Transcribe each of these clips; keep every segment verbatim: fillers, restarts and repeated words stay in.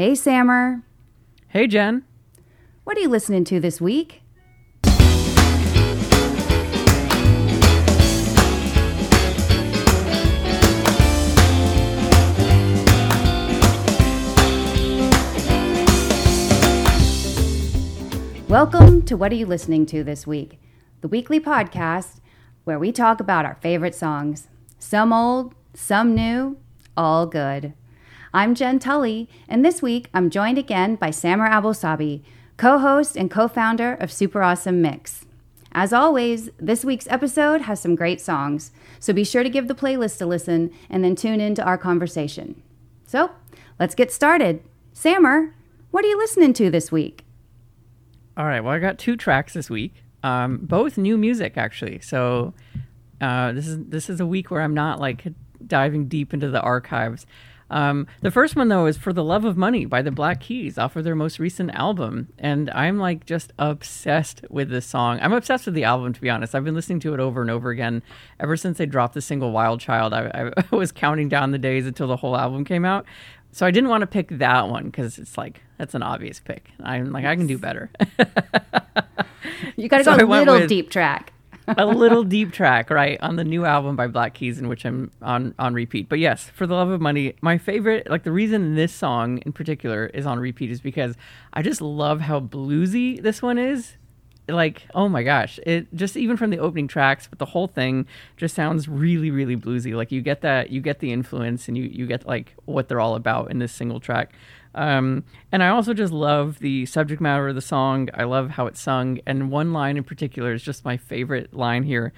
Hey, Samer. Hey, Jen. What are you listening to this week? Welcome to What Are You Listening To This Week, the weekly podcast where we talk about our favorite songs. Some old, some new, all good. I'm Jen Tully, and this week I'm joined again by Samer Abousalbi, co-host and co-founder of Super Awesome Mix. As always, this week's episode has some great songs, so be sure to give the playlist a listen and then tune into our conversation. So, let's get started. Samer, what are you listening to this week? All right, well, I got two tracks this week, um, both new music, actually. So uh, this is this is a week where I'm not, like, diving deep into the archives. Um, the first one, though, is For the Love of Money by the Black Keys off of their most recent album. And I'm, like, just obsessed with this song. I'm obsessed with the album, to be honest. I've been listening to it over and over again ever since they dropped the single Wild Child. I, I was counting down the days until the whole album came out. So I didn't want to pick that one because it's like, that's an obvious pick. I'm like, yes. I can do better. You got to so go a little deep track. A little deep track, right, on the new album by Black Keys, in which I'm on, on repeat. But yes, For the Love of Money, my favorite, like the reason this song in particular is on repeat is because I just love how bluesy this one is. Like, oh my gosh, it just, even from the opening tracks, but the whole thing just sounds really, really bluesy. Like you get that, you get the influence and you, you get like what they're all about in this single track. Um, and I also just love the subject matter of the song. I love how it's sung. And one line in particular is just my favorite line here.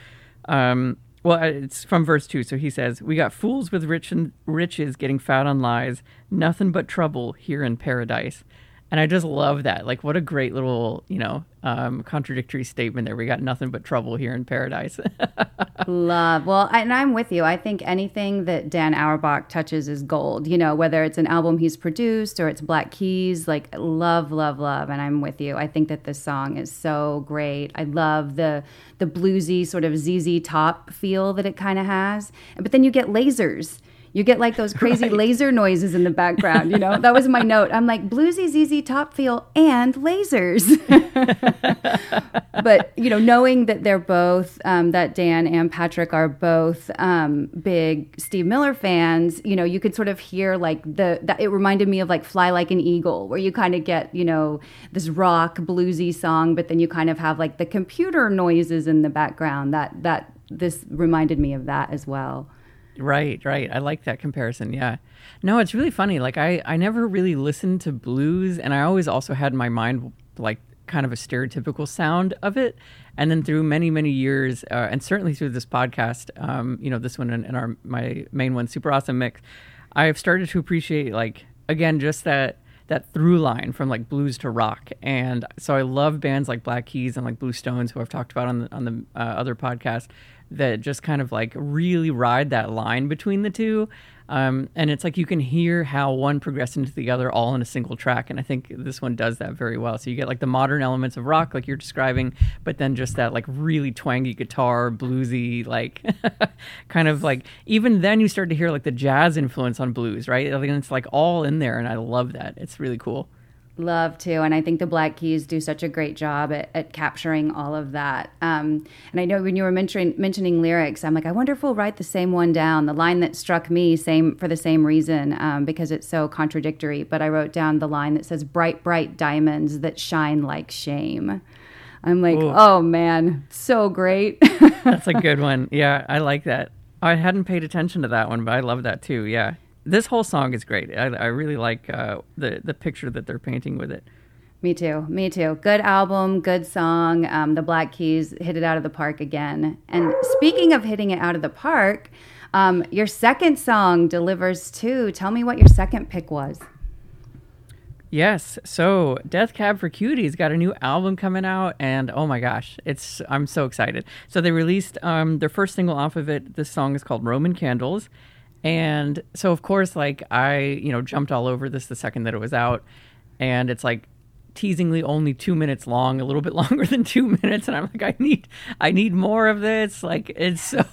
Um, well, it's from verse two. So he says, "We got fools with rich and riches getting fat on lies, nothing but trouble here in paradise." And I just love that. Like, what a great little, you know, um, contradictory statement there. We got nothing but trouble here in paradise. Love. Well, I, and I'm with you. I think anything that Dan Auerbach touches is gold, you know, whether it's an album he's produced or it's Black Keys, like love, love, love. And I'm with you. I think that this song is so great. I love the the bluesy sort of Z Z Top feel that it kind of has. But then you get lasers. You get like those crazy right. laser noises in the background, you know? That was my note. I'm like, bluesy Z Z Top feel and lasers. But, you know, knowing that they're both, um, that Dan and Patrick are both um, big Steve Miller fans, you know, you could sort of hear like the, the it reminded me of like Fly Like an Eagle, where you kind of get, you know, this rock bluesy song, but then you kind of have like the computer noises in the background. That that this reminded me of that as well. Right, right. I like that comparison. Yeah. No, it's really funny. Like I, I never really listened to blues, and I always also had in my mind like kind of a stereotypical sound of it. And then through many, many years, uh, and certainly through this podcast, um, you know, this one and, and our my main one, Super Awesome Mix, I've started to appreciate like again just that that through line from like blues to rock. And so I love bands like Black Keys and like Blue Stones, who I've talked about on the, on the uh, other podcast, that just kind of like really ride that line between the two. Um, and it's like you can hear how one progressed into the other all in a single track. And I think this one does that very well. So you get like the modern elements of rock like you're describing, but then just that like really twangy guitar, bluesy, like kind of like, even then you start to hear like the jazz influence on blues, right? I mean, it's like all in there. And I love that. It's really cool. Love to, and I think the Black Keys do such a great job at, at capturing all of that. Um, and I know when you were mentioning, mentioning lyrics, I'm like, I wonder if we'll write the same one down. The line that struck me, same for the same reason, um, because it's so contradictory. But I wrote down the line that says, "Bright, bright diamonds that shine like shame." I'm like, ooh. Oh man, so great. That's a good one. Yeah, I like that. I hadn't paid attention to that one, but I love that too. Yeah. This whole song is great. I, I really like uh, the, the picture that they're painting with it. Me too. Me too. Good album, good song. Um, the Black Keys hit it out of the park again. And speaking of hitting it out of the park, um, your second song delivers too. Tell me what your second pick was. Yes. So Death Cab for Cutie's got a new album coming out, and oh my gosh, it's I'm so excited. So they released um, their first single off of it. This song is called Roman Candles. And so, of course, like I, you know, jumped all over this the second that it was out. And it's like teasingly only two minutes long, a little bit longer than two minutes. And I'm like, I need, I need more of this. Like, it's so,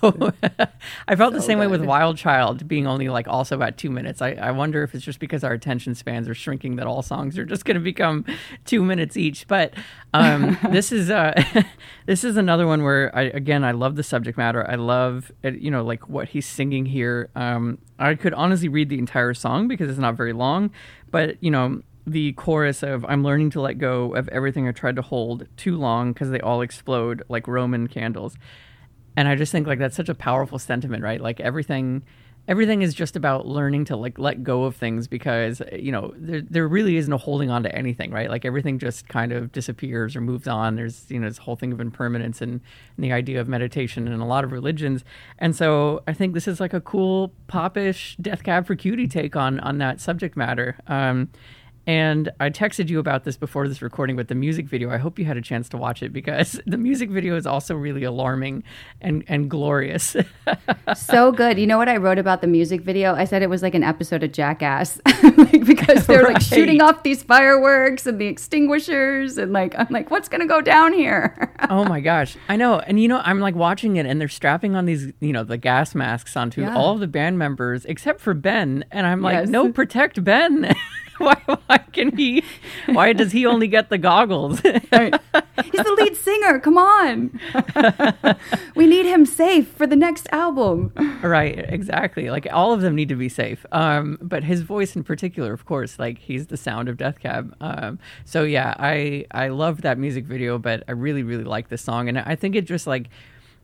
I felt so the same bad. way with Wild Child being only like also about two minutes. I, I wonder if it's just because our attention spans are shrinking that all songs are just going to become two minutes each. But um, this is, uh, this is another one where I, again, I love the subject matter. I love, you know, like what he's singing here. Um, I could honestly read the entire song because it's not very long, but you know, the chorus of I'm learning to let go of everything I tried to hold too long because they all explode like Roman candles. And I just think like that's such a powerful sentiment, right? Like everything everything is just about learning to like let go of things because, you know, there there really is no holding on to anything, right? Like everything just kind of disappears or moves on. There's, you know, this whole thing of impermanence and, and the idea of meditation and a lot of religions. And so I think this is like a cool popish Death Cab for Cutie take on on that subject matter. Um And I texted you about this before this recording with the music video. I hope you had a chance to watch it because the music video is also really alarming and, and glorious. So good. You know what I wrote about the music video? I said it was like an episode of Jackass like because they're right. like shooting off these fireworks and the extinguishers. And like, I'm like, what's going to go down here? Oh my gosh. I know. And you know, I'm like watching it and they're strapping on these, you know, the gas masks onto yeah. all of the band members except for Ben. And I'm like, yes. no, protect Ben. Why, why can he? Why does he only get the goggles? Right. He's the lead singer. Come on, we need him safe for the next album. Right, exactly. Like all of them need to be safe. Um, but his voice in particular, of course, like he's the sound of Death Cab. Um, so yeah, I I loved that music video, but I really really like this song, and I think it just like.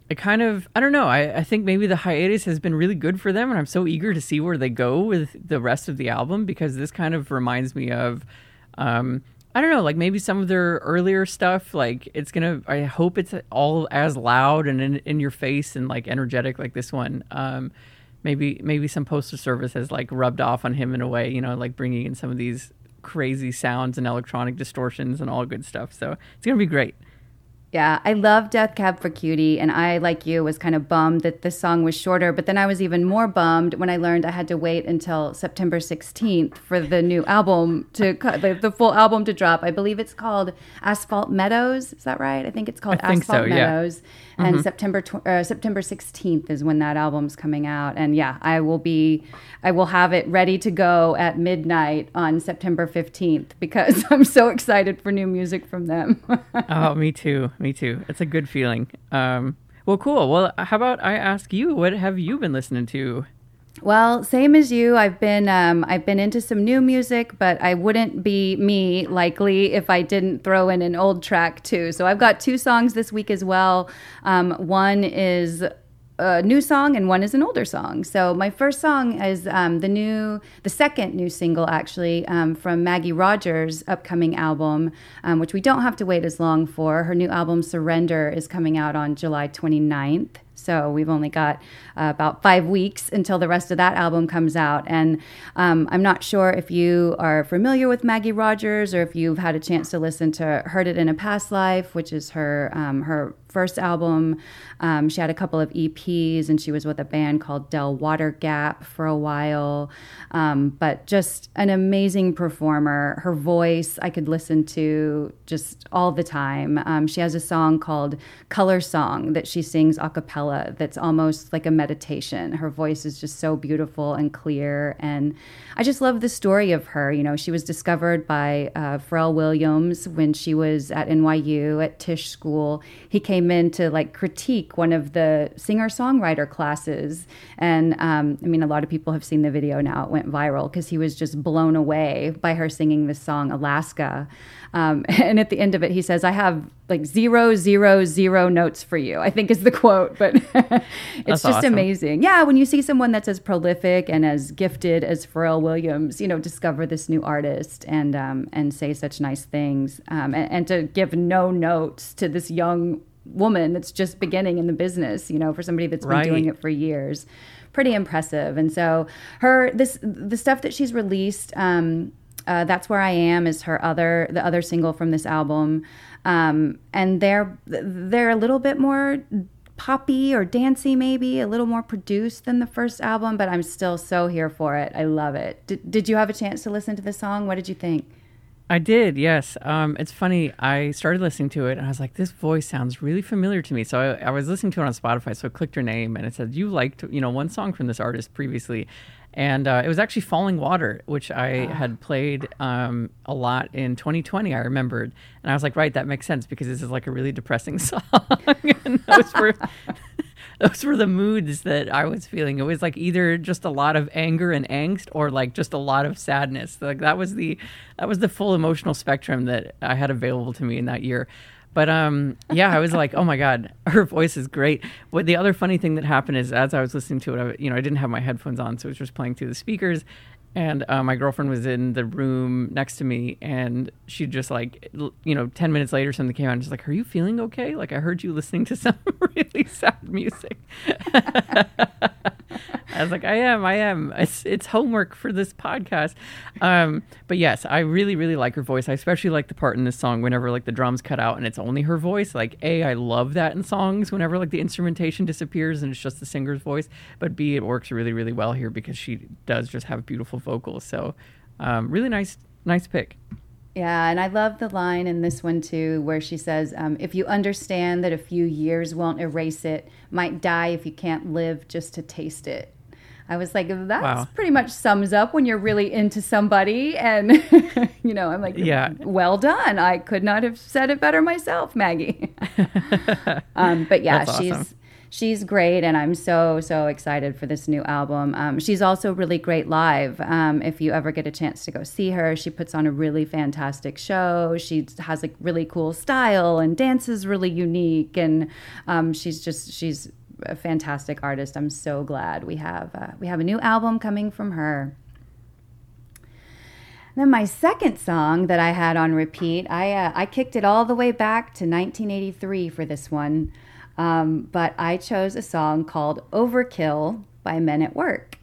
I kind of, I don't know, I, I think maybe the hiatus has been really good for them, and I'm so eager to see where they go with the rest of the album, because this kind of reminds me of, um, I don't know, like maybe some of their earlier stuff, like it's gonna, I hope it's all as loud and in, in your face and like energetic like this one. Um, maybe maybe some Postal Service has like rubbed off on him in a way, you know, like bringing in some of these crazy sounds and electronic distortions and all good stuff, so it's gonna be great. Yeah, I love Death Cab for Cutie, and I, like you, was kind of bummed that this song was shorter, but then I was even more bummed when I learned I had to wait until September sixteenth for the new album, to the, the full album to drop. I believe it's called Asphalt Meadows, is that right? I think it's called I Asphalt so, Meadows, yeah. And mm-hmm. September tw- uh, September sixteenth is when that album's coming out, and yeah, I will be, I will have it ready to go at midnight on September fifteenth, because I'm so excited for new music from them. Oh, me too. Me too. It's a good feeling. Um, well, cool. Well, how about I ask you, what have you been listening to? Well, same as you. I've been um, I've been into some new music, but I wouldn't be me, likely, if I didn't throw in an old track, too. So I've got two songs this week as well. Um, one is a new song and one is an older song. So my first song is um, the new, the second new single actually um, from Maggie Rogers' upcoming album, um, which we don't have to wait as long for. Her new album Surrender is coming out on July twenty-ninth. So we've only got uh, about five weeks until the rest of that album comes out. And um, I'm not sure if you are familiar with Maggie Rogers or if you've had a chance to listen to Heard It in a Past Life, which is her um, her first album. Um, she had a couple of E Ps, and she was with a band called Del Water Gap for a while. Um, but just an amazing performer. Her voice I could listen to just all the time. Um, she has a song called Color Song that she sings a cappella. That's almost like a meditation. Her voice is just so beautiful and clear, and I just love the story of her. You know, she was discovered by uh, Pharrell Williams when she was at N Y U at Tisch School. He came in to like critique one of the singer-songwriter classes, and um, I mean, a lot of people have seen the video now. It went viral because he was just blown away by her singing this song, Alaska. Um, and at the end of it, he says, I have like zero, zero, zero notes for you, I think is the quote, but it's that's just awesome. Amazing. Yeah, when you see someone that's as prolific and as gifted as Pharrell Williams, you know, discover this new artist and um, and say such nice things um, and, and to give no notes to this young woman that's just beginning in the business, you know, for somebody that's right. been doing it for years. Pretty impressive. And so her this the stuff that she's released, um, Uh, That's Where I Am is her other the other single from this album, um, and they're they're a little bit more poppy or dancey, maybe a little more produced than the first album. But I'm still so here for it. I love it. D- did you have a chance to listen to the song? What did you think? I did, yes. Um, it's funny. I started listening to it, and I was like, this voice sounds really familiar to me. So I, I was listening to it on Spotify, so I clicked her name, and it said, you liked, you know, one song from this artist previously. And uh, it was actually Falling Water, which I had played um, a lot in twenty twenty, I remembered. And I was like, right, that makes sense, because this is like a really depressing song. And those were, those were the moods that I was feeling. It was like either just a lot of anger and angst, or like just a lot of sadness. Like that was the, that was the full emotional spectrum that I had available to me in that year. But um, yeah, I was like, oh my God, her voice is great. What the other funny thing that happened is, as I was listening to it, I, you know, I didn't have my headphones on, so it was just playing through the speakers. And uh, my girlfriend was in the room next to me, and she just like, you know, ten minutes later, something came out and she's like, are you feeling okay? Like, I heard you listening to some really sad music. I was like, I am, I am. It's it's homework for this podcast. Um, but yes, I really, really like her voice. I especially like the part in this song whenever like the drums cut out and it's only her voice. Like, A, I love that in songs whenever like the instrumentation disappears and it's just the singer's voice. But B, it works really, really well here because she does just have beautiful vocals. So um, really nice, nice pick. Yeah, and I love the line in this one too, where she says, um, if you understand that a few years won't erase it, might die if you can't live just to taste it. I was like, that's wow. Pretty much sums up when you're really into somebody. And, you know, I'm like, yeah. Well done. I could not have said it better myself, Maggie. um, but yeah, that's she's awesome. She's great. And I'm so, so excited for this new album. Um, she's also really great live. Um, if you ever get a chance to go see her, she puts on a really fantastic show. She has like really cool style and dances really unique. And um, she's just, she's a fantastic artist. I'm so glad we have uh, we have a new album coming from her. And then my second song that I had on repeat, I uh, I kicked it all the way back to nineteen eighty-three for this one, um, but I chose a song called "Overkill" by Men at Work.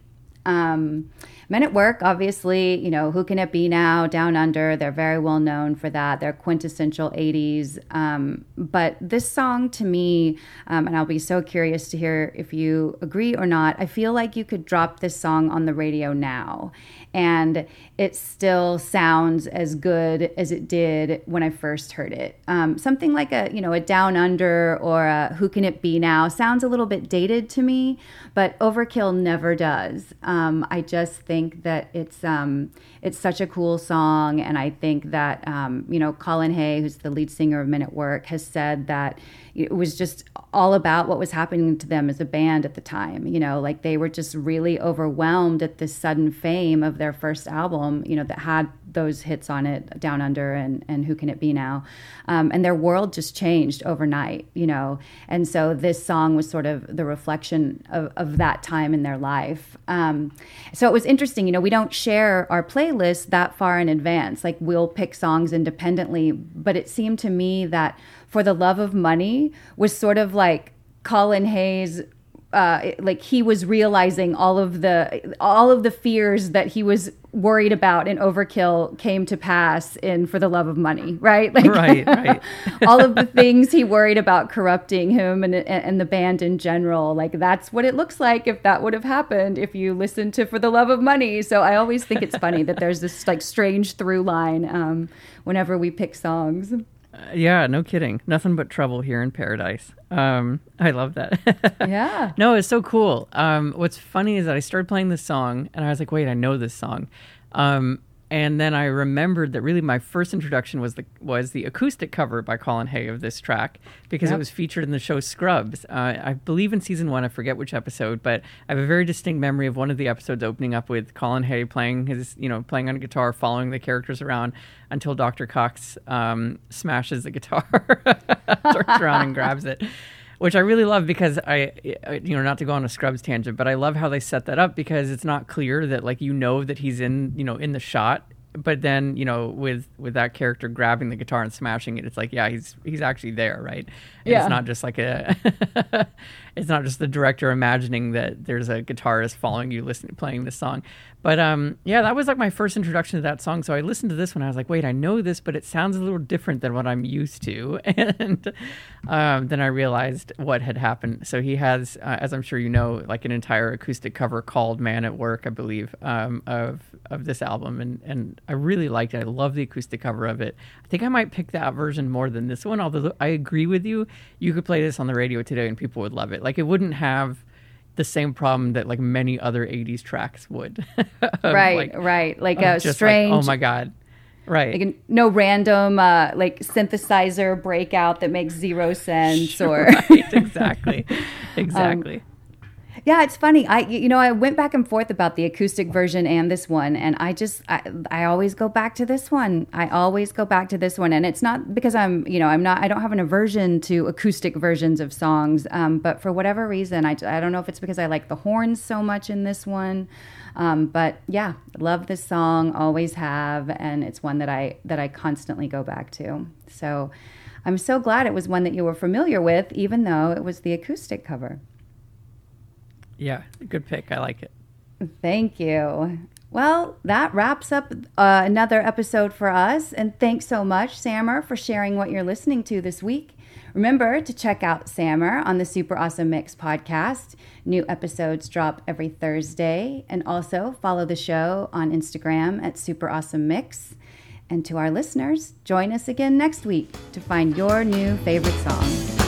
Um, Men at Work, obviously, you know, Who Can It Be Now, Down Under, they're very well known for that. They're quintessential eighties. Um, but this song to me, um, and I'll be so curious to hear if you agree or not, I feel like you could drop this song on the radio now, and it still sounds as good as it did when I first heard it. Um, something like a, you know, a Down Under or a Who Can It Be Now sounds a little bit dated to me, but Overkill never does. Um, I just think that it's um, it's such a cool song, and I think that um, you know, Colin Hay, who's the lead singer of Men at Work, has said that it was just all about what was happening to them as a band at the time. You know, like they were just really overwhelmed at this sudden fame of their first album, you know, that had those hits on it, Down Under and, and Who Can It Be Now? Um, and their world just changed overnight, you know? And so this song was sort of the reflection of, of that time in their life. Um, so it was interesting, you know, we don't share our playlists that far in advance. Like we'll pick songs independently, but it seemed to me that For the Love of Money was sort of like Colin Hay's Uh, like he was realizing all of the all of the fears that he was worried about in Overkill came to pass in For the Love of Money, right? Like, right, right. All of the things he worried about corrupting him and and the band in general. Like that's what it looks like if that would have happened if you listened to For the Love of Money. So I always think it's funny that there's this like strange through line um, whenever we pick songs. Uh, yeah, no kidding. Nothing but trouble here in paradise. Um, I love that. Yeah. No, it's so cool. Um, what's funny is that I started playing this song and I was like, wait, I know this song. Um, and then I remembered that really my first introduction was the was the acoustic cover by Colin Hay of this track, because yep. It was featured in the show Scrubs. Uh, I believe in season one, I forget which episode, but I have a very distinct memory of one of the episodes opening up with Colin Hay playing his, you know, playing on a guitar, following the characters around until Doctor Cox um, smashes the guitar, turns around and grabs it. Which I really love because I, you know, not to go on a Scrubs tangent, but I love how they set that up, because it's not clear that like, you know, that he's in, you know, in the shot, but then, you know, with, with that character grabbing the guitar and smashing it, it's like, yeah, he's, he's actually there. Right. And yeah. It's not just like a, it's not just the director imagining that there's a guitarist following you, listening, playing this song. But, um, yeah, that was like my first introduction to that song. So I listened to this one. I was like, wait, I know this, but it sounds a little different than what I'm used to. And um, then I realized what had happened. So he has, uh, as I'm sure you know, like an entire acoustic cover called Man at Work, I believe, um, of of this album. And, and I really liked it. I love the acoustic cover of it. I think I might pick that version more than this one, although I agree with you. You could play this on the radio today and people would love it. Like, it wouldn't have the same problem that, like, many other eighties tracks would. Right, like, right. Like a strange... Like, oh, my God. Right. Like a, no random, uh, like, synthesizer breakout that makes zero sense or... Right, exactly. Exactly. Um, Yeah, it's funny. I, you know, I went back and forth about the acoustic version and this one, and I just, I, I always go back to this one. I always go back to this one, and it's not because I'm, you know, I'm not, I don't have an aversion to acoustic versions of songs, um, but for whatever reason, I, I don't know if it's because I like the horns so much in this one, um, but yeah, love this song, always have, and it's one that I that I constantly go back to. So, I'm so glad it was one that you were familiar with, even though it was the acoustic cover. Yeah, good pick. I like it. Thank you. Well, that wraps up uh, another episode for us. And thanks so much, Samer, for sharing what you're listening to this week. Remember to check out Samer on the Super Awesome Mix podcast. New episodes drop every Thursday. And also follow the show on Instagram at Super Awesome Mix. And to our listeners, join us again next week to find your new favorite song.